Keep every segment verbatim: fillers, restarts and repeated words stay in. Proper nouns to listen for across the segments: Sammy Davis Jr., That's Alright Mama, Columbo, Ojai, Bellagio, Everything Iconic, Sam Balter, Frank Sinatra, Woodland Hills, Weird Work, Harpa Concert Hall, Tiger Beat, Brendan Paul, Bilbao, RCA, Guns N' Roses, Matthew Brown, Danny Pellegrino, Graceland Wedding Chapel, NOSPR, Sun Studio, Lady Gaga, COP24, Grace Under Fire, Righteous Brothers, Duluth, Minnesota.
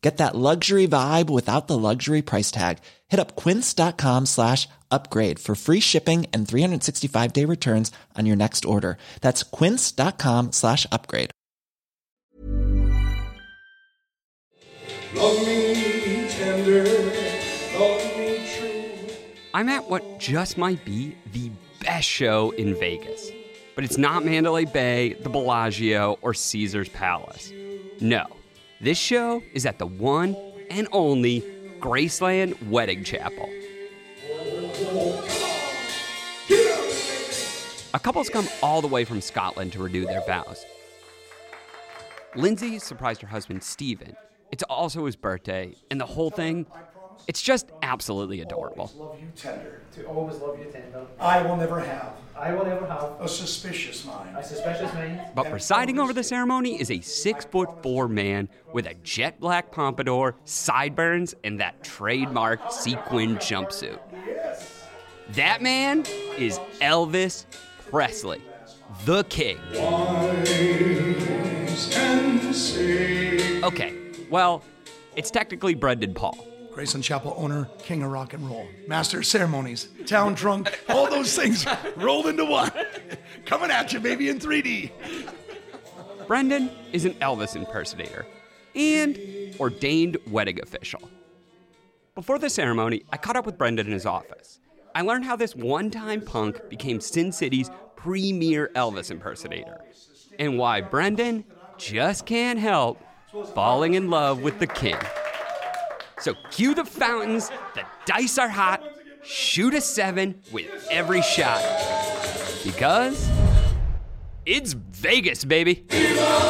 Get that luxury vibe without the luxury price tag. Hit up quince.com slash upgrade for free shipping and three sixty-five day returns on your next order. That's quince.com slash upgrade. Love me tender, love me true. I'm at what just might be the best show in Vegas. But it's not Mandalay Bay, the Bellagio, or Caesar's Palace. No. This show is at the one and only Graceland Wedding Chapel. A couple's come all the way from Scotland to renew their vows. Lindsay surprised her husband, Stephen. It's also his birthday, and the whole thing, it's just absolutely adorable. To always love you tender. To always love you tender. I will never have. I will never have. A suspicious mind. A suspicious mind. But and presiding over the ceremony is a six foot four man with a jet black pompadour, sideburns, and that trademark sequin jumpsuit. Yes. That man is Elvis Presley, the king. Okay, well, it's technically Brendan Paul. Graceland Chapel owner, king of rock and roll, master of ceremonies, town drunk, all those things rolled into one. Coming at you, baby, in three D. Brendan is an Elvis impersonator and ordained wedding official. Before the ceremony, I caught up with Brendan in his office. I learned how this one-time punk became Sin City's premier Elvis impersonator and why Brendan just can't help falling in love with the king. So cue the fountains, the dice are hot, shoot a seven with every shot. Because it's Vegas, baby. Viva,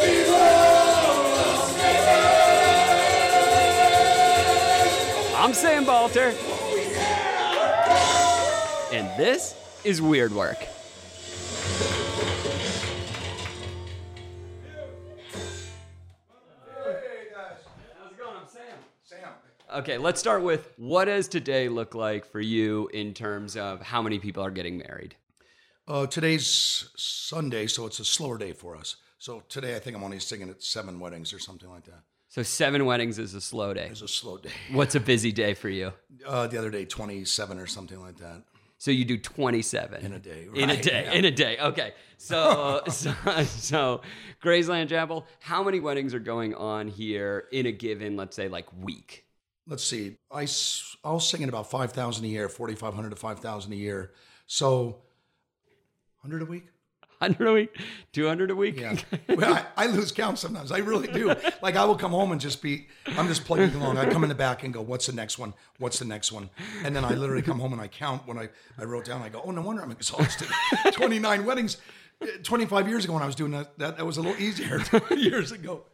Viva, Vegas. I'm Sam Balter. Oh, yeah. And this is Weird Work. Okay, let's start with, what does today look like for you in terms of how many people are getting married? Uh, today's Sunday, so it's a slower day for us. So today I think I'm only singing at seven weddings or something like that. So seven weddings is a slow day. It's a slow day. What's a busy day for you? Uh, the other day, twenty-seven or something like that. So you do twenty-seven. In a day. Right? In a day, yeah. in a day. Okay, so, so so Graceland Chapel, how many weddings are going on here in a given, let's say, like week? Let's see, I, I'll sing at about five thousand a year, forty-five hundred to five thousand a year. So one hundred a week? one hundred a week? two hundred a week? Yeah. Well, I, I lose count sometimes. I really do. Like, I will come home and just be, I'm just plugging along. I come in the back and go, what's the next one? What's the next one? And then I literally come home and I count when I, I wrote down. I go, oh, no wonder I'm exhausted. twenty-nine weddings. twenty-five years ago when I was doing that, that, that was a little easier years ago.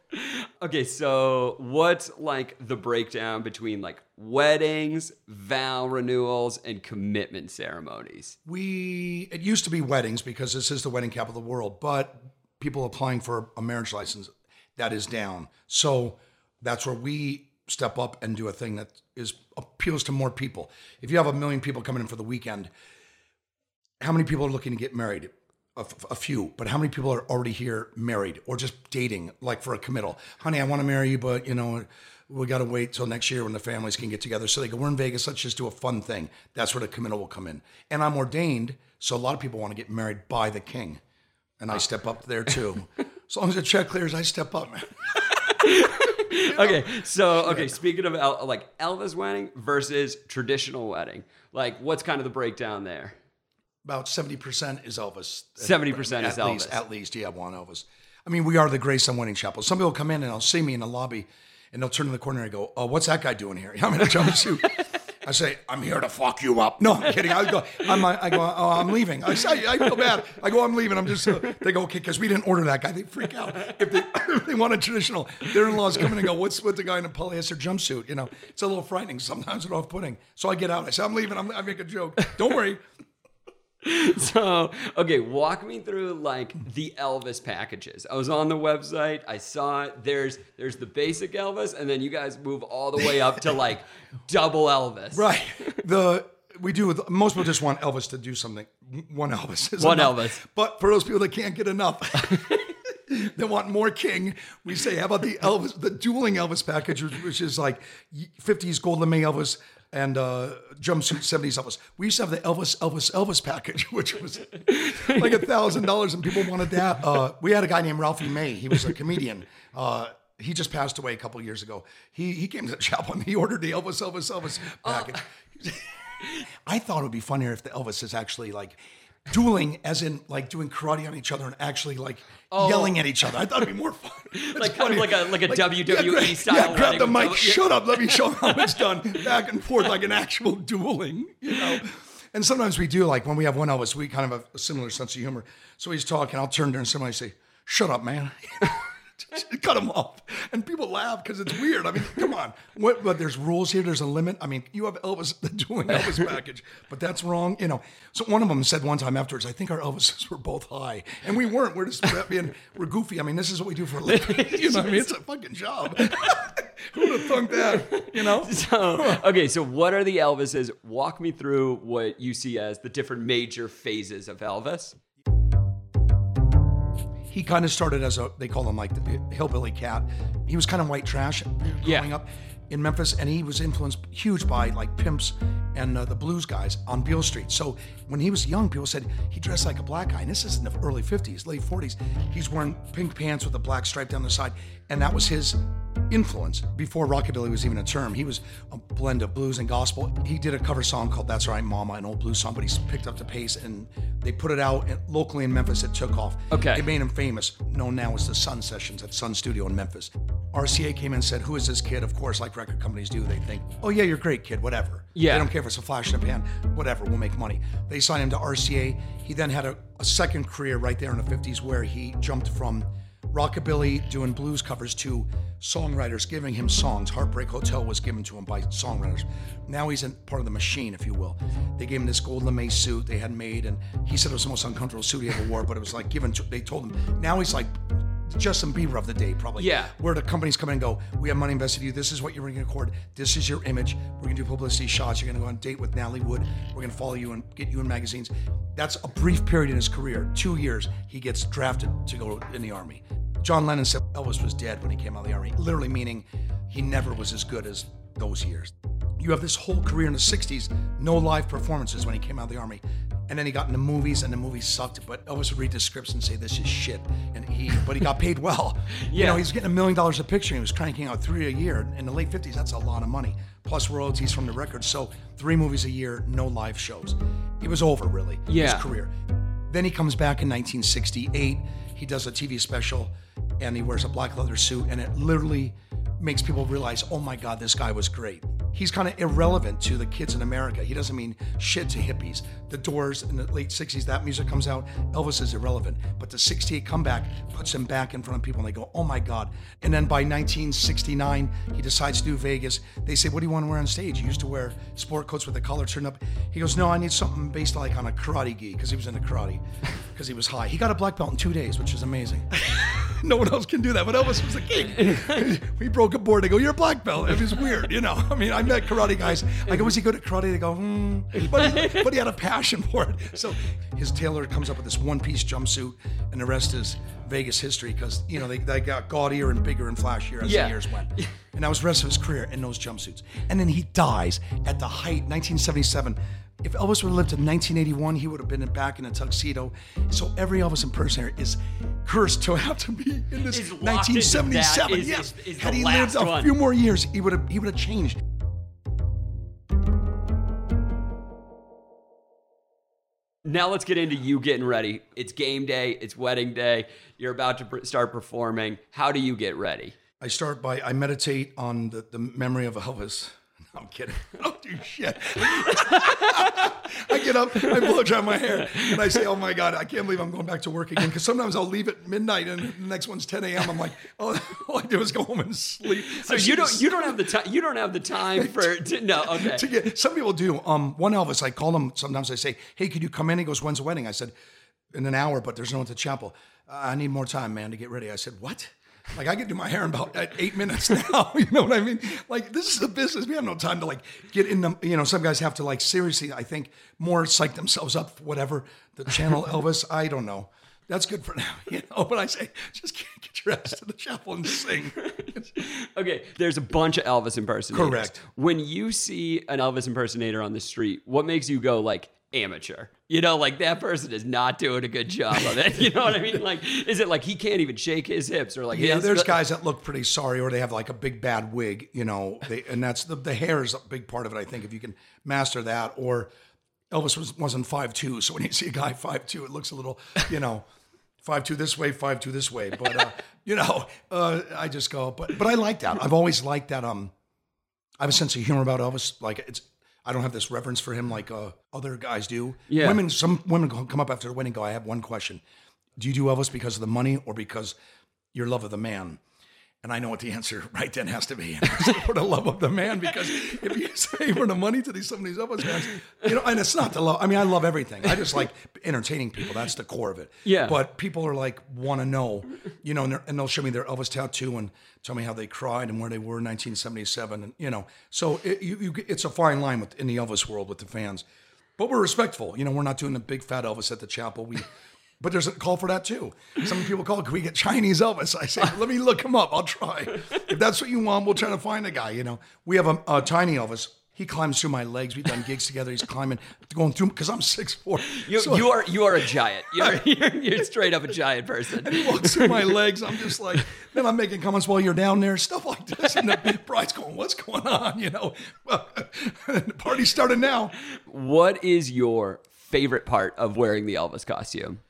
Okay, so what's like the breakdown between like weddings, vow renewals, and commitment ceremonies? We, it used to be weddings because this is the wedding capital of the world, but people applying for a marriage license, that is down. So that's where we step up and do a thing that is appeals to more people. If you have a million people coming in for the weekend, how many people are looking to get married? A, a few, but how many people are already here married or just dating, like for a committal? Honey, I want to marry you, but you know, we got to wait till next year when the families can get together. So they go, we're in Vegas, let's just do a fun thing. That's where the committal will come in. And I'm ordained, so a lot of people want to get married by the king. And I step up there too. As long as the check clears, I step up, man. You know? Okay, so, okay, speaking of El- like Elvis wedding versus traditional wedding, like what's kind of the breakdown there? About seventy percent is Elvis. seventy percent at, is at Elvis. Least, at least, yeah, one Elvis. I mean, we are the Graceland Wedding Chapel. Some people come in and they'll see me in the lobby and they'll turn to the corner and go, oh, what's that guy doing here? I'm in a jumpsuit. I say, I'm here to fuck you up. No, I'm kidding. I go, I'm, I go oh, I'm leaving. I say, I feel bad. I go, I'm leaving. I'm just, uh, they go, okay, because we didn't order that guy. They freak out. If they, if they want a traditional, their in-laws come in and go, what's with the guy in a polyester jumpsuit? You know, it's a little frightening. Sometimes it's off-putting. So I get out. I say, I'm leaving. I'm, I make a joke. Don't worry. So, okay, walk me through like the Elvis packages. I was on the website, I saw it. There's there's the basic Elvis, and then you guys move all the way up to like double Elvis. Right. The we do most people just want Elvis to do something. One Elvis is one enough. Elvis. But for those people that can't get enough, they want more King. We say, how about the Elvis, the dueling Elvis package, which is like fifties Golden May Elvis and uh, jumpsuit seventies Elvis. We used to have the Elvis, Elvis, Elvis package, which was like a thousand dollars, and people wanted that. Uh, we had a guy named Ralphie May. He was a comedian. Uh, he just passed away a couple of years ago. He he came to the shop and he ordered the Elvis, Elvis, Elvis package. Uh, I thought it would be funnier if the Elvis is actually like. Dueling, as in like doing karate on each other and actually like oh. yelling at each other. I thought it'd be more fun. It's like kind funny. of like a like a like, W W E yeah, style. Yeah, grab the mic. W- shut up. Let me show how it's done. Back and forth like an actual dueling. You know. And sometimes we do like when we have one Elvis, we kind of have a similar sense of humor. So he's talking. I'll turn to him and somebody say, "Shut up, man." Cut him off. And people laugh because it's weird. I mean, come on. What, but there's rules here. There's a limit. I mean, you have Elvis, the doing Elvis package, but that's wrong. You know, so one of them said one time afterwards, I think our Elvises were both high. And we weren't. We're just being, we're goofy. I mean, this is what we do for a living. You know what I mean? It's a fucking job. Who would have thunk that? You know? So, okay, so what are the Elvises? Walk me through what you see as the different major phases of Elvis. He kind of started as a, they call him like the hillbilly cat. He was kind of white trash growing yeah. up in Memphis, and he was influenced huge by like pimps and uh, the blues guys on Beale Street. So when he was young, people said he dressed like a black guy. And this is in the early fifties, late forties. He's wearing pink pants with a black stripe down the side. And that was his influence before rockabilly was even a term. He was a blend of blues and gospel. He did a cover song called That's Alright Mama, an old blues song, but he picked up the pace and they put it out locally in Memphis. It took off. Okay. It made him famous, known now as the Sun Sessions at Sun Studio in Memphis. R C A came in and said, "Who is this kid?" Of course, like record companies do, they think, "Oh yeah, you're a great kid, whatever." Yeah. They don't care if it's a flash in a pan, whatever, we'll make money. They signed him to R C A. He then had a, a second career right there in the fifties where he jumped from rockabilly doing blues covers to songwriters giving him songs. Heartbreak Hotel was given to him by songwriters. Now he's in part of the machine, if you will. They gave him this gold lame suit they had made, and he said it was the most uncomfortable suit he ever wore, but it was like given to, they told him. Now he's like Justin Bieber of the day, probably. Yeah. Where the companies come in and go, "We have money invested in you. This is what you're going to record. This is your image. We're going to do publicity shots. You're going to go on a date with Natalie Wood. We're going to follow you and get you in magazines." That's a brief period in his career. Two years, he gets drafted to go in the army. John Lennon said Elvis was dead when he came out of the army, literally meaning he never was as good as those years. You have this whole career in the sixties, no live performances when he came out of the army. And then he got into movies, and the movies sucked. But Elvis would read the scripts and say, "This is shit." And he, but he got paid well. Yeah. You know, he was getting a million dollars a picture. And he was cranking out three a year. In the late fifties, that's a lot of money, plus royalties from the record. So three movies a year, no live shows. It was over, really, yeah. his career. Then he comes back in nineteen sixty-eight. He does a T V special, and he wears a black leather suit. And it literally makes people realize, oh, my God, this guy was great. He's kind of irrelevant to the kids in America. He doesn't mean shit to hippies. The Doors in the late sixties, that music comes out. Elvis is irrelevant. But the sixty-eight comeback puts him back in front of people and they go, oh my God. And then by nineteen sixty-nine, he decides to do Vegas. They say, what do you want to wear on stage? You used to wear sport coats with the collar turned up. He goes, no, I need something based like on a karate gi, because he was into karate, because he was high. He got a black belt in two days, which is amazing. No one else can do that, but Elvis was a king. We broke a board. They go, "You're a black belt." It was weird, you know. I mean, I met karate guys. I go, "Was he good at karate?" They go, "Hmm." But he, but he had a passion for it. So his tailor comes up with this one-piece jumpsuit, and the rest is Vegas history, because you know they, they got gaudier and bigger and flashier as yeah. the years went. And that was the rest of his career in those jumpsuits. And then he dies at the height, nineteen seventy-seven. If Elvis would have lived in nineteen eighty-one, he would have been back in a tuxedo. So every Elvis impersonator is cursed to have to be in this nineteen seventy-seven. Is, yes, is, is had he lived one. a few more years, he would have he would have changed. Now let's get into you getting ready. It's game day. It's wedding day. You're about to pr- start performing. How do you get ready? I start by I meditate on the, the memory of Elvis. I'm kidding. I don't do shit. I get up, I blow dry my hair, and I say, oh my God, I can't believe I'm going back to work again. Because sometimes I'll leave at midnight, and the next one's ten a.m. I'm like, oh, all I do is go home and sleep. So I you don't, you don't have the time. You don't have the time for to, no. Okay. To get, some people do. Um, one Elvis, I call him sometimes. I say, hey, could you come in? He goes, when's the wedding? I said, in an hour, but there's no one at the chapel. Uh, I need more time, man, to get ready. I said, what? Like, I could do my hair in about eight minutes now. You know what I mean? Like, this is a business. We have no time to, like, get in the, you know, some guys have to, like, seriously, I think, more psych themselves up for whatever. The channel Elvis, I don't know. That's good for now, you know? But I say, just can't get your ass to the chapel and sing. Okay, there's a bunch of Elvis impersonators. Correct. When you see an Elvis impersonator on the street, what makes you go, like, amateur? You know, like, that person is not doing a good job of it. You know what I mean? Like, is it like he can't even shake his hips, or like, yeah, his... there's guys that look pretty sorry, or they have like a big bad wig, you know, they, and that's the, the hair is a big part of it. I think if you can master that, or Elvis was, wasn't five two. So when you see a guy five two, it looks a little, you know, five two this way, five two this way. But, uh, you know, uh, I just go, but, but I like that. I've always liked that. Um, I have a sense of humor about Elvis. Like, it's, I don't have this reverence for him like uh, other guys do. Yeah. Women, some women come up after the wedding and go, I have one question. Do you do Elvis because of the money or because your love of the man? And I know what the answer right then has to be. For the love of the man, because if you say for the money to these some of these Elvis guys, you know, and it's not the love. I mean, I love everything. I just like entertaining people. That's the core of it. Yeah. But people are like, want to know, you know, and, and they'll show me their Elvis tattoo and tell me how they cried and where they were in nineteen seventy-seven, and you know. So it, you, you, it's a fine line with in the Elvis world with the fans, but we're respectful. You know, we're not doing the big fat Elvis at the chapel. We. But there's a call for that too. Some people call, can we get Chinese Elvis? I say, let me look him up. I'll try. If that's what you want, we'll try to find a guy, you know. We have a, a tiny Elvis. He climbs through my legs. We've done gigs together. He's climbing, going through, because I'm six foot four. You, so you, are, you are a giant. You're, you're, you're straight up a giant person. And he walks through my legs. I'm just like, then I'm making comments while you're down there, stuff like this. And the bride's going, what's going on, you know? The party's started now. What is your favorite part of wearing the Elvis costume?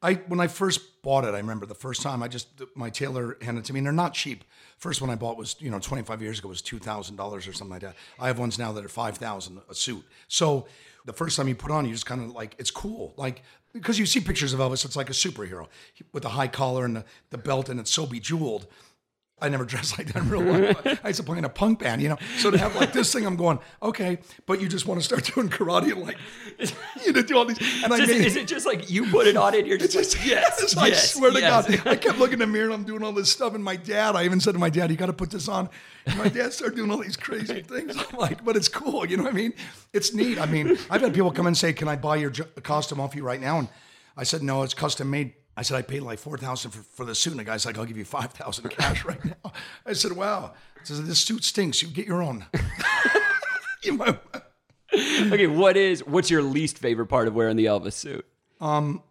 I when I first bought it, I remember the first time I just my tailor handed it to me, and they're not cheap. First one I bought was, you know, twenty-five years ago was two thousand dollars or something like that. I have ones now that are five thousand dollars a suit. So the first time you put on, you just kind of like, it's cool. Like, because you see pictures of Elvis, it's like a superhero with the high collar and the, the belt, and it's so bejeweled. I never dressed like that in real life. I used to play in a punk band, you know? So to have like this thing, I'm going, okay, but you just want to start doing karate and like, you know, do all these. And just, I mean, is it just like you put it on and you're just, just like, yes, yes, I swear yes. to God. I kept looking in the mirror and I'm doing all this stuff. And my dad, I even said to my dad, you got to put this on. And my dad started doing all these crazy things. I'm like, but it's cool. You know what I mean? It's neat. I mean, I've had people come and say, can I buy your costume off you right now? And I said, no, it's custom made. I said, I paid like four thousand dollars for, for the suit. And the guy's like, I'll give you five thousand dollars cash right now. I said, wow. I said, this suit stinks. You get your own. you know. Okay, what is, what's your least favorite part of wearing the Elvis suit? Um,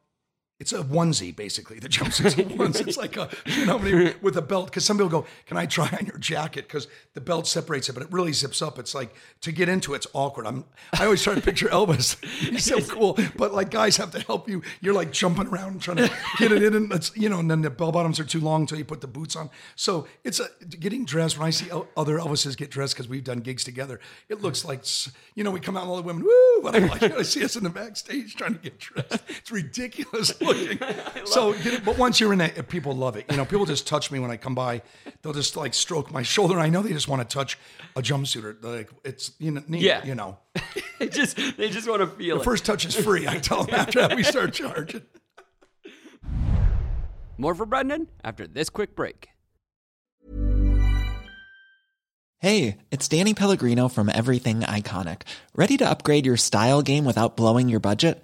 It's a onesie, basically. The jumpsuit's a onesie. It's like a, you know, with a belt. Because some people go, can I try on your jacket? Because the belt separates it, but it really zips up. It's like, to get into it, it's awkward. I'm, I always try to picture Elvis. He's so cool. But like, guys have to help you. You're like jumping around and trying to get it in. And it's, you know, and then the bell bottoms are too long until you put the boots on. So it's a, getting dressed. When I see other Elvises get dressed, because we've done gigs together, it looks like, you know, we come out and all the women, woo, but I'm like, I see us in the backstage trying to get dressed. It's ridiculous. So, it. But once you're in it, people love it. You know, people just touch me when I come by. They'll just like stroke my shoulder. I know they just want to touch a jumpsuit, or like it's you know, neat, yeah. you know. It just they just want to feel the it. The first touch is free. I tell them after that we start charging. More for Brendan after this quick break. Hey, it's Danny Pellegrino from Everything Iconic. Ready to upgrade your style game without blowing your budget?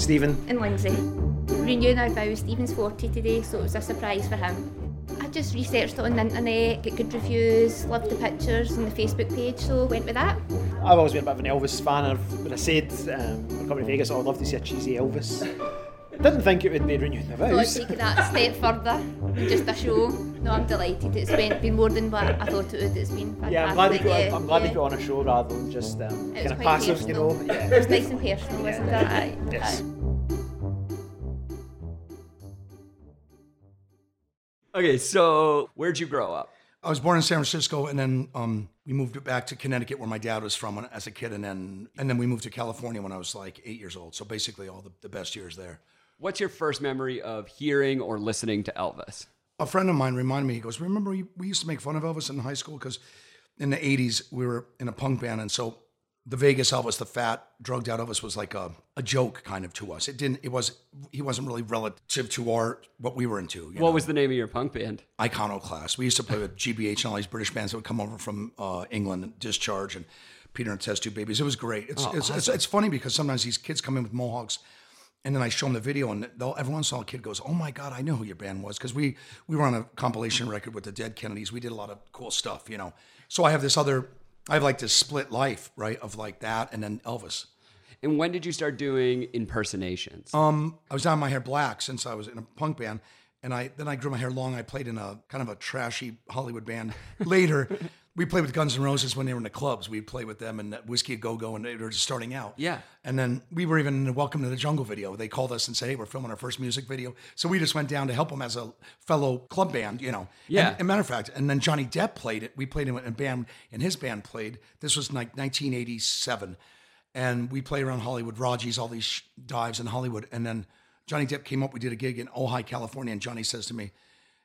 Stephen. And Lindsay. Renewing our vows. Stephen's forty today, so it was a surprise for him. Just researched it on the internet, get good reviews, loved the pictures on the Facebook page, so went with that. I've always been a bit of an Elvis fan, and when I said um, we're coming to Vegas, oh, I'd love to see a cheesy Elvis. Didn't think it would be renewing the vows. I'll take that step further, just a show. No, I'm delighted. It's been more than what I thought it would. It's been fantastic. Yeah, I'm glad they put, yeah, I'm glad yeah. they put on a show rather than just um, kind of passive, personal. You know. Yeah. It was nice and personal, wasn't yeah. it? Aye. Yes. Aye. Okay, so where'd you grow up? I was born in San Francisco, and then um, we moved back to Connecticut, where my dad was from as a kid, and then and then we moved to California when I was like eight years old. So basically all the, the best years there. What's your first memory of hearing or listening to Elvis? A friend of mine reminded me, he goes, remember we, we used to make fun of Elvis in high school? Because in the eighties, we were in a punk band, and so the Vegas Elvis, the fat, drugged out Elvis, was like a, a joke kind of to us. It didn't, it was, he wasn't really relative to our, what we were into. You what know? Was the name of your punk band? Iconoclast. We used to play with G B H and all these British bands that would come over from uh, England, Discharge and Peter and Test Two Babies. It was great. It's, oh, it's, awesome. it's it's funny because sometimes these kids come in with mohawks, and then I show them the video, and every once in a while a kid goes, oh my God, I know who your band was. Because we, we were on a compilation record with the Dead Kennedys. We did a lot of cool stuff, you know. So I have this other... I have like this split life, right, of like that and then Elvis. And when did you start doing impersonations? Um, I was dyeing my hair black since I was in a punk band, and I then I grew my hair long. I played in a kind of a trashy Hollywood band. Later, we played with Guns N' Roses when they were in the clubs. We'd play with them and Whiskey A Go-Go, and they were just starting out. Yeah. And then we were even in the Welcome to the Jungle video. They called us and said, hey, we're filming our first music video. So we just went down to help them as a fellow club band, you know. Yeah. And, and matter of fact, and then Johnny Depp played it. We played in a band, and his band played. This was like nineteen eighty-seven. And we played around Hollywood, Raji's, all these sh- dives in Hollywood. And then Johnny Depp came up. We did a gig in Ojai, California, and Johnny says to me,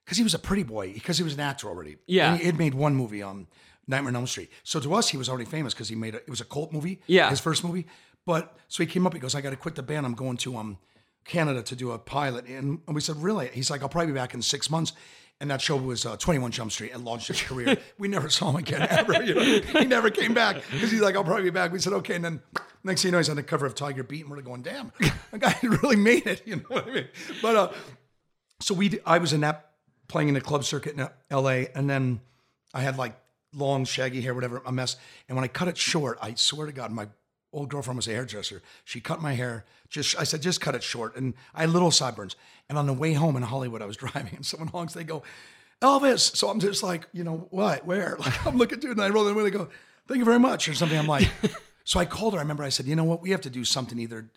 because he was a pretty boy, because he was an actor already. Yeah. And he had made one movie, um, Nightmare on Elm Street. So to us, he was already famous because he made a, it was a cult movie, yeah. his first movie. But so he came up, he goes, I got to quit the band. I'm going to um Canada to do a pilot. And, and we said, really? He's like, I'll probably be back in six months. And that show was uh, twenty-one Jump Street and launched his career. We never saw him again, ever. You know? He never came back because he's like, I'll probably be back. We said, okay. And then next thing you know, he's on the cover of Tiger Beat, and we're going, damn, that guy really made it. You know what I mean? But uh, so we, I was in that, playing in the club circuit in L A, and then I had like long, shaggy hair, whatever, a mess. And when I cut it short, I swear to God, my old girlfriend was a hairdresser. She cut my hair. Just I said, just cut it short. And I had little sideburns. And on the way home in Hollywood, I was driving, and someone honks, they go, Elvis. So I'm just like, you know, what, where? Like I'm looking, dude, and I roll the window, they go, thank you very much, or something. I'm like, so I called her. I remember I said, you know what, we have to do something. Either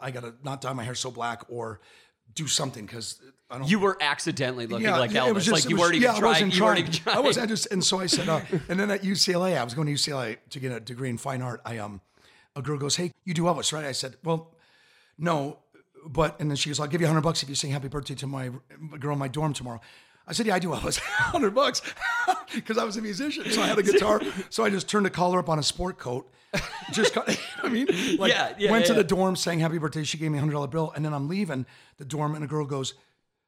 I got to not dye my hair so black or do something, because I don't. You were accidentally looking yeah, like yeah, Elvis. It was just, like it you was, weren't even yeah, trying. You weren't even trying. I was. I just. And so I said. Uh, and then at U C L A, I was going to U C L A to get a degree in fine art. I um, a girl goes, hey, you do Elvis, right? I said, well, no, but, and then she goes, I'll give you a hundred bucks if you sing happy birthday to my girl in my dorm tomorrow. I said, yeah, I do Elvis. a hundred bucks. Because I was a musician, so I had a guitar. So I just turned a collar up on a sport coat. Just got, you know what I mean? Like, yeah, yeah, went yeah, to yeah. the dorm, sang happy birthday. She gave me a one hundred dollar bill. And then I'm leaving the dorm, and a girl goes,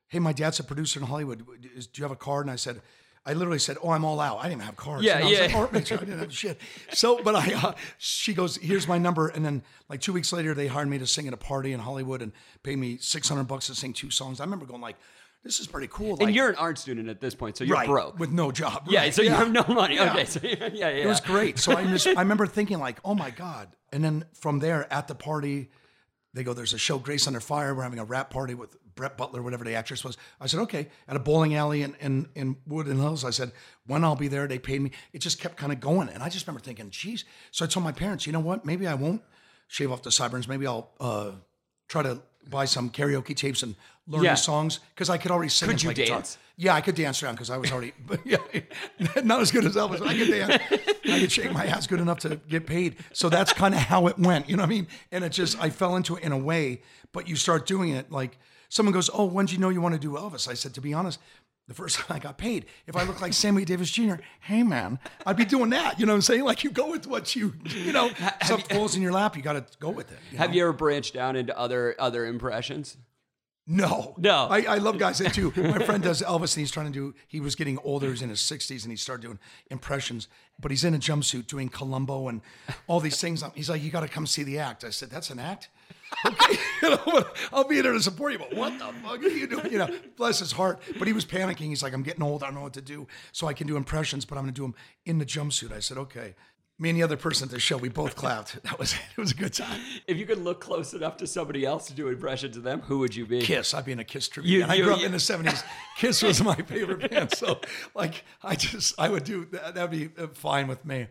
hey, my dad's a producer in Hollywood. Do you have a card? And I said, I literally said, oh, I'm all out. I didn't even have cards. Yeah, and I was yeah. like, art major. I didn't have shit. So, but I, uh, she goes, here's my number. And then like two weeks later, they hired me to sing at a party in Hollywood and paid me six hundred bucks to sing two songs. I remember going like, this is pretty cool. And like, you're an art student at this point, so you're right, broke. With no job. Right? Yeah, so yeah. you have no money. Yeah. Okay, so yeah, yeah. It was great. So I, mis- I remember thinking like, oh my God. And then from there at the party, they go, there's a show, Grace Under Fire. We're having a rap party with Brett Butler, whatever the actress was. I said, okay. At a bowling alley in, in, in Woodland Hills, I said, when I'll be there, they paid me. It just kept kind of going. And I just remember thinking, geez. So I told my parents, you know what? Maybe I won't shave off the sideburns. Maybe I'll uh, try to buy some karaoke tapes and learn yeah. the songs. Because I could already sing. Could you dance? Guitar. Yeah, I could dance around because I was already but yeah, not as good as Elvis, but I could dance. I could shake my ass good enough to get paid. So that's kind of how it went. You know what I mean? And it just, I fell into it in a way. But you start doing it like, someone goes, oh, when did you know you want to do Elvis? I said, to be honest, the first time I got paid. If I look like Sammy Davis Junior, hey, man, I'd be doing that. You know what I'm saying? Like, you go with what you, you know, stuff falls in your lap. You got to go with it. You have know? You ever branched down into other other impressions? No. No. I, I love guys that do. My friend does Elvis, and he's trying to do, he was getting older, he's in his sixties, and he started doing impressions, but he's in a jumpsuit doing Columbo and all these things. He's like, you got to come see the act. I said, that's an act? Okay, you know, I'll be there to support you, but what the fuck are you doing? You know, bless his heart. But he was panicking. He's like, I'm getting old. I don't know what to do. So I can do impressions, but I'm going to do them in the jumpsuit. I said, okay. Me and the other person at the show, we both clapped. That was it. It was a good time. If you could look close enough to somebody else to do impressions of them, who would you be? Kiss. I'd be in a Kiss tribute. You, you, I grew up you. in the seventies. Kiss was my favorite band. So, like, I just, I would do that. That'd be fine with me.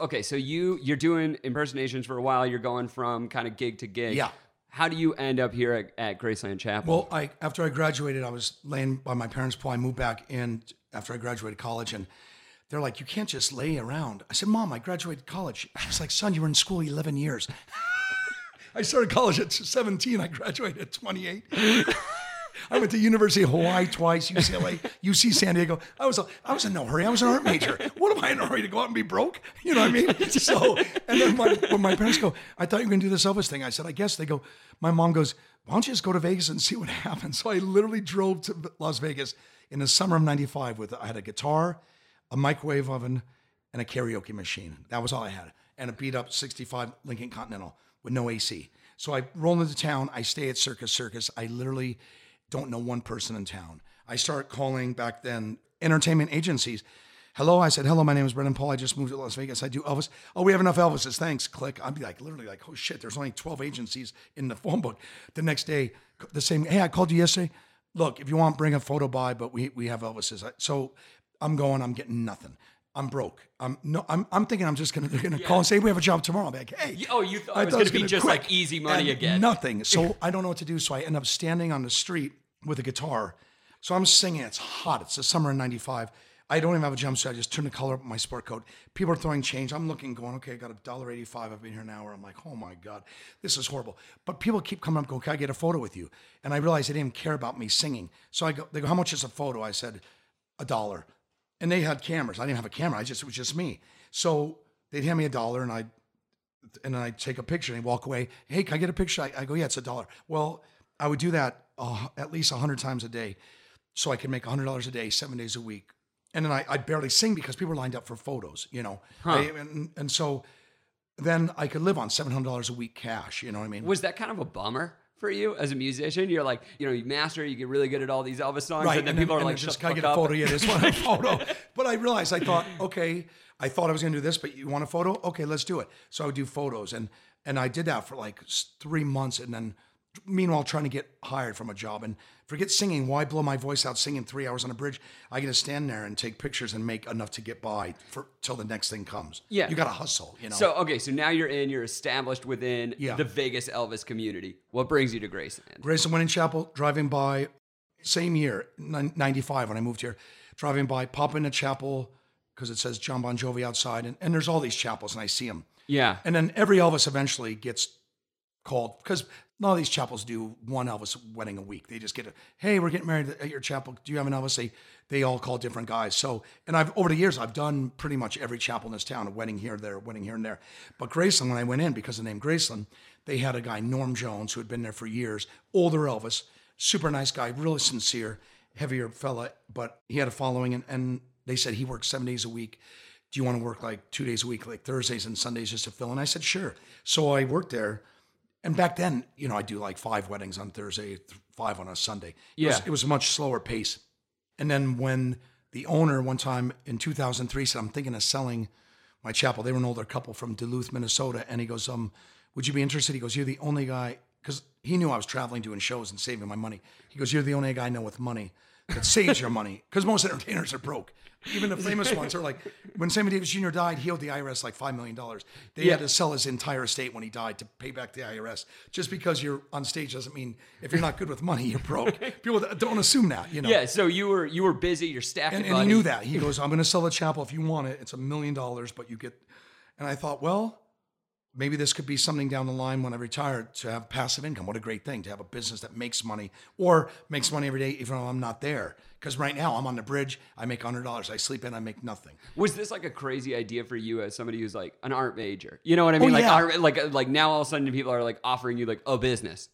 Okay, so you, you're doing impersonations for a while. You're going from kind of gig to gig. Yeah. How do you end up here at, at Graceland Chapel? Well, I after I graduated, I was laying by my parents' pool. I moved back in after I graduated college, and they're like, you can't just lay around. I said, Mom, I graduated college. She's like, son, you were in school eleven years. I started college at seventeen. I graduated at twenty-eight. I went to University of Hawaii twice, U C L A, U C San Diego. I was, a, I was in no hurry. I was an art major. What am I in a hurry to go out and be broke? You know what I mean? So, and then my, when my parents go, I thought you were going to do this Elvis thing. I said, I guess. They go, my mom goes, why don't you just go to Vegas and see what happens? So I literally drove to Las Vegas in the summer of ninety-five with, I had a guitar, a microwave oven, and a karaoke machine. That was all I had. And a beat up sixty-five Lincoln Continental with no A C. So I roll into town. I stay at Circus Circus. I literally don't know one person in town. I start calling back then entertainment agencies. Hello. I said, hello, my name is Brendan Paul. I just moved to Las Vegas. I do Elvis. Oh, we have enough Elvises. Thanks. Click. I'd be like, literally like, oh shit, there's only twelve agencies in the phone book. The next day, the same, hey, I called you yesterday. Look, if you want, bring a photo by, but we, we have Elvises. So I'm going, I'm getting nothing. I'm broke. I'm no. I'm. I'm thinking I'm just gonna. They're gonna yeah. call and say we have a job tomorrow. I'm like, hey. Oh, you thought I it was thought gonna it was be gonna just quit. Like easy money and again. Nothing. So I don't know what to do. So I end up standing on the street with a guitar. So I'm singing. It's hot. It's the summer in ninety-five. I don't even have a jumpsuit. I just turned the collar up my sport coat. People are throwing change. I'm looking, going, okay, I got a dollar eighty-five. I've been here an hour. I'm like, oh my God, this is horrible. But people keep coming up, go, can I get a photo with you? And I realized they didn't even care about me singing. So I go, they go, how much is a photo? I said, a dollar. And they had cameras. I didn't have a camera. I just, it was just me. So they'd hand me a dollar and I, and then I'd take a picture and they walk away. Hey, can I get a picture? I, I go, yeah, it's a dollar. Well, I would do that uh, at least a hundred times a day. So I could make a hundred dollars a day, seven days a week. And then I, I'd barely sing because people were lined up for photos, you know? Huh. I, and, and so then I could live on seven hundred dollars a week cash. You know what I mean? Was that kind of a bummer for you as a musician? You're like, you know, you master, you get really good at all these Elvis songs, right. and then and people then, are like, just can I get a photo? Yeah, this one a photo. But I realized, I thought, okay, I thought I was gonna do this, but you want a photo? Okay, let's do it. So I would do photos, and and I did that for like three months, and then meanwhile trying to get hired from a job. And forget singing. Why blow my voice out singing three hours on a bridge? I get to stand there and take pictures and make enough to get by for till the next thing comes. Yeah, you got to hustle. You know. So okay, so now you're in. You're established within yeah. the Vegas Elvis community. What brings you to Graceland? Graceland Wedding Chapel. Driving by, same year ninety-five when I moved here. Driving by, pop in a chapel. because it says John Bon Jovi outside, and, and there's all these chapels, and I see them. Yeah. And then every Elvis eventually gets called, because none of these chapels do one Elvis wedding a week. They just get a, hey, we're getting married at your chapel. Do you have an Elvis? They, they all call different guys. So, and I've, over the years, I've done pretty much every chapel in this town, a wedding here, there, a wedding here and there. But Graceland, when I went in, because of the name Graceland, they had a guy, Norm Jones, who had been there for years, older Elvis, super nice guy, really sincere, heavier fella, but he had a following, and, and they said he worked seven days a week. Do you want to work like two days a week, like Thursdays and Sundays just to fill? And I said, sure. So I worked there. And back then, you know, I do like five weddings on Thursday, five on a Sunday. Yeah. It was, it was a much slower pace. And then when the owner one time in two thousand three said, I'm thinking of selling my chapel. They were an older couple from Duluth, Minnesota. And he goes, um, would you be interested? He goes, you're the only guy, because he knew I was traveling, doing shows and saving my money. He goes, you're the only guy I know with money that saves your money, because most entertainers are broke. Even the famous ones are like, when Sammy Davis Junior died, he owed the I R S like five million dollars. They yeah. had to sell his entire estate when he died to pay back the I R S. Just because you're on stage doesn't mean if you're not good with money, you're broke. People don't assume that, you know. Yeah, so you were you were busy, you're stacking and, and money. And he knew that. He goes, I'm going to sell the chapel if you want it. It's a million dollars, but you get... And I thought, well, maybe this could be something down the line when I retire, to have passive income. What a great thing, to have a business that makes money, or makes money every day even though I'm not there. Because right now I'm on the bridge, I make one hundred dollars, I sleep in, I make nothing. Was this like a crazy idea for you as somebody who's like an art major? You know what I mean? Oh, like, yeah. art, like, like now all of a sudden people are like offering you like a business.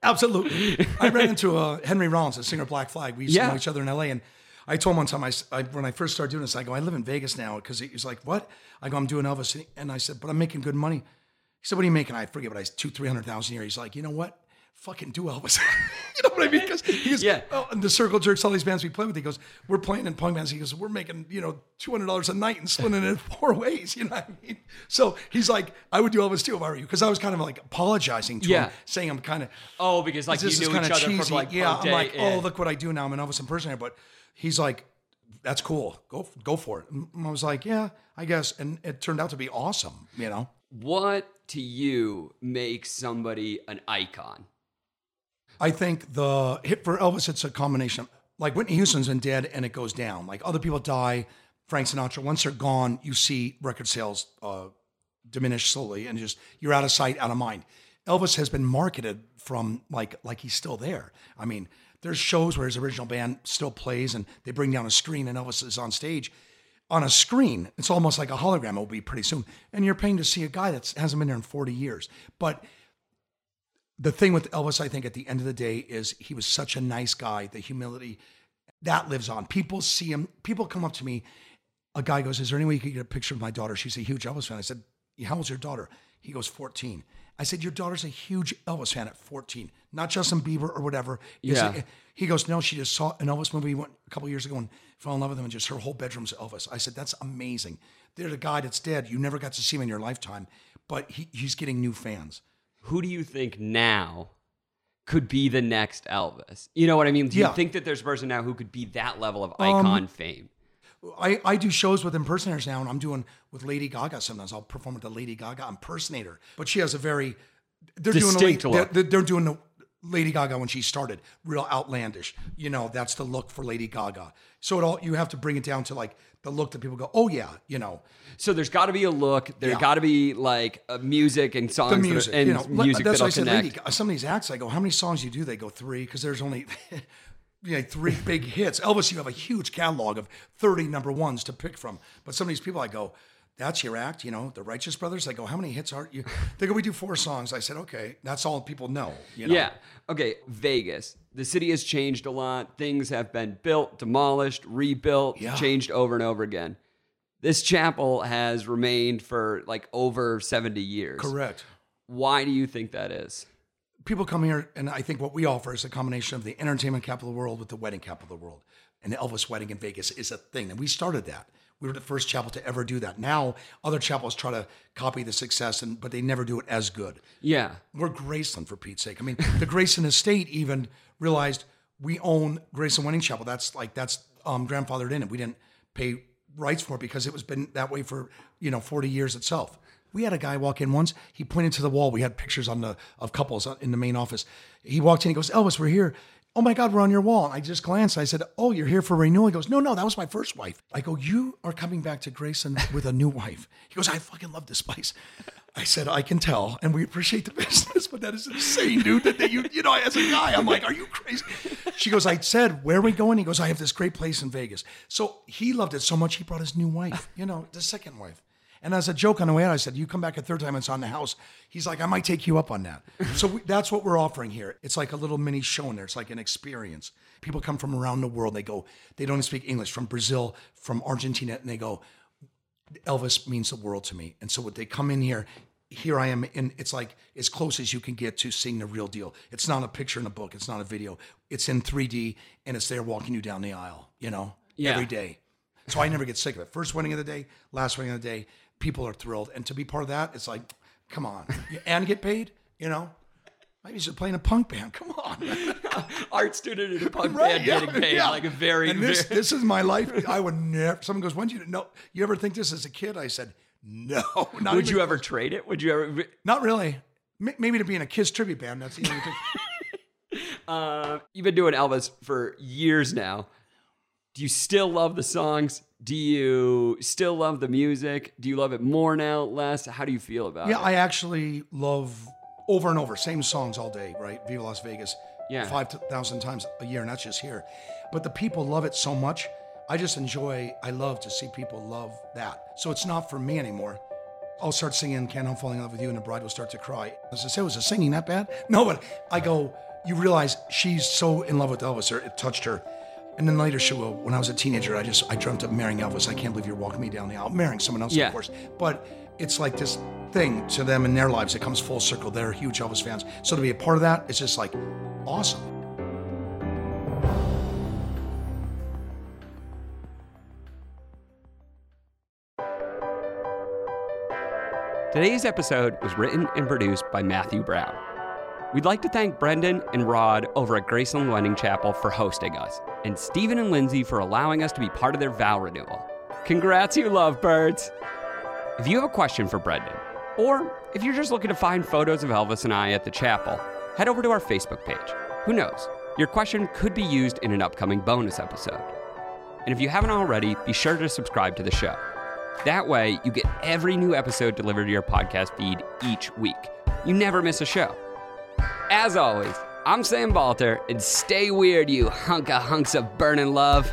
Absolutely. I ran into uh, Henry Rollins, a singer of Black Flag. We used yeah. to know each other in L A, and I told him one time, I, I, when I first started doing this, I go, I live in Vegas now, because he was like, what? I go, I'm doing Elvis. And I said, but I'm making good money. He said, what are you making? I forget, but I said, two, three hundred thousand a year. He's like, you know what? Fucking do Elvis. You know what I mean? Because he goes, yeah. oh, and the Circle Jerks, all these bands we play with, he goes, we're playing in punk bands. He goes, we're making, you know, two hundred dollars a night and splitting it in four ways. You know what I mean? So he's like, I would do Elvis too if I were you. Because I was kind of like apologizing to yeah. him, saying I'm kind of... Oh, because like you knew each other cheesy. From like Yeah, I'm like, and... oh, look what I do now. I'm an Elvis impersonator, but... He's like, that's cool. Go go for it. And I was like, yeah, I guess. And it turned out to be awesome, you know? What to you makes somebody an icon? I think the hit for Elvis, it's a combination. Like Whitney Houston's been dead and it goes down. Like other people die, Frank Sinatra. Once they're gone, you see record sales uh, diminish slowly, and just you're out of sight, out of mind. Elvis has been marketed from like like he's still there. I mean... There's shows where his original band still plays, and they bring down a screen and Elvis is on stage. On a screen, it's almost like a hologram. It will be pretty soon. And you're paying to see a guy that hasn't been there in forty years. But the thing with Elvis, I think, at the end of the day, is he was such a nice guy. The humility, that lives on. People see him. People come up to me. A guy goes, is there any way you could get a picture of my daughter? She's a huge Elvis fan. I said, how old's your daughter? He goes, fourteen. I said, your daughter's a huge Elvis fan at fourteen, not Justin Bieber or whatever. Yeah. It, he goes, no, she just saw an Elvis movie went a couple years ago and fell in love with him, and just her whole bedroom's Elvis. I said, that's amazing. There's a guy that's dead. You never got to see him in your lifetime, but he, he's getting new fans. Who do you think now could be the next Elvis? You know what I mean? Do you yeah. think that there's a person now who could be that level of icon um, fame? I, I do shows with impersonators now, and I'm doing with Lady Gaga sometimes. I'll perform with the Lady Gaga impersonator, but she has a very they're distinct doing a, they're, they're doing the Lady Gaga when she started, real outlandish. You know, that's the look for Lady Gaga. So it all you have to bring it down to like the look that people go, oh yeah, you know. So there's got to be a look. There's yeah. got to be like uh, music and songs the music, that are, and you know, music that's that'll why I said, Lady, some of these acts, I go, how many songs do you do? They go three, because there's only. You know, three big hits. Elvis, you have a huge catalog of thirty number ones to pick from. But some of these people, I go, that's your act, you know, the Righteous Brothers. I go, how many hits are you? They go, we do four songs. I said, okay, that's all people know. You know? Yeah. Okay, Vegas. The city has changed a lot. Things have been built, demolished, rebuilt, yeah. changed over and over again. This chapel has remained for like over seventy years. Correct. Why do you think that is? People come here, and I think what we offer is a combination of the entertainment capital of the world with the wedding capital of the world. And the Elvis wedding in Vegas is a thing. And we started that. We were the first chapel to ever do that. Now, other chapels try to copy the success, and but they never do it as good. Yeah. We're Graceland, for Pete's sake. I mean, the Graceland Estate even realized we own Graceland Wedding Chapel. That's like, that's um, grandfathered in, and we didn't pay rights for it because it was been that way for, you know, forty years itself. We had a guy walk in once. He pointed to the wall. We had pictures on the of couples in the main office. He walked in. He goes, Elvis, we're here. oh my God, we're on your wall. And I just glanced. I said, oh, you're here for renewal. He goes, no, no, that was my first wife. I go, you are coming back to Graceland with a new wife. He goes, I fucking love this place. I said, I can tell, and we appreciate the business, but that is insane, dude. That, that you, you know, as a guy, I'm like, are you crazy? She goes, I said, where are we going? He goes, I have this great place in Vegas. So he loved it so much, he brought his new wife, you know, the second wife. And as a joke on the way out, I said, you come back a third time, it's on the house. He's like, I might take you up on that. So we, that's what we're offering here. It's like a little mini show in there. It's like an experience. People come from around the world. They go, they don't speak English, from Brazil, from Argentina. And they go, Elvis means the world to me. And so what they come in here, here I am. And it's like as close as you can get to seeing the real deal. It's not a picture in a book. It's not a video. It's in three D. And it's there walking you down the aisle, you know, yeah. every day. So I never get sick of it. First wedding of the day, last wedding of the day. People are thrilled. And to be part of that, it's like, come on. And get paid, you know? I used to play in a punk band. Come on. Art student in a punk right, band yeah, getting paid. Yeah. Like a very, and this, very... this is my life. I would never... Someone goes, when did you... No, you ever think this as a kid? I said, no. Not would you ever close. Trade it? Would you ever... Not really. M- maybe to be in a Kiss tribute band. That's the only thing. Uh, you've been doing Elvis for years now. Do you still love the songs? Do you still love the music? Do you love it more now, less? How do you feel about yeah, it? Yeah, I actually love over and over, same songs all day, right? Viva Las Vegas, yeah. five thousand times a year, and that's just here. But the people love it so much. I just enjoy, I love to see people love that. So it's not for me anymore. I'll start singing Can't Help Falling in Love with You, and the bride will start to cry. As I say, was the singing that bad? No, but I go, you realize she's so in love with Elvis, or it touched her. And then later, she will, when I was a teenager, I just, I dreamt of marrying Elvis. I can't believe you're walking me down the aisle. Marrying someone else, yeah. of course. But it's like this thing to them in their lives. It comes full circle. They're huge Elvis fans. So to be a part of that, it's just like awesome. Today's episode was written and produced by Matthew Brown. We'd like to thank Brendan and Rod over at Graceland Wedding Chapel for hosting us, and Stephen and Lindsay for allowing us to be part of their vow renewal. Congrats, you lovebirds! If you have a question for Brendan, or if you're just looking to find photos of Elvis and I at the chapel, head over to our Facebook page. Who knows? Your question could be used in an upcoming bonus episode. And if you haven't already, be sure to subscribe to the show. That way, you get every new episode delivered to your podcast feed each week. You never miss a show. As always, I'm Sam Balter, and stay weird, you hunka hunks of burning love.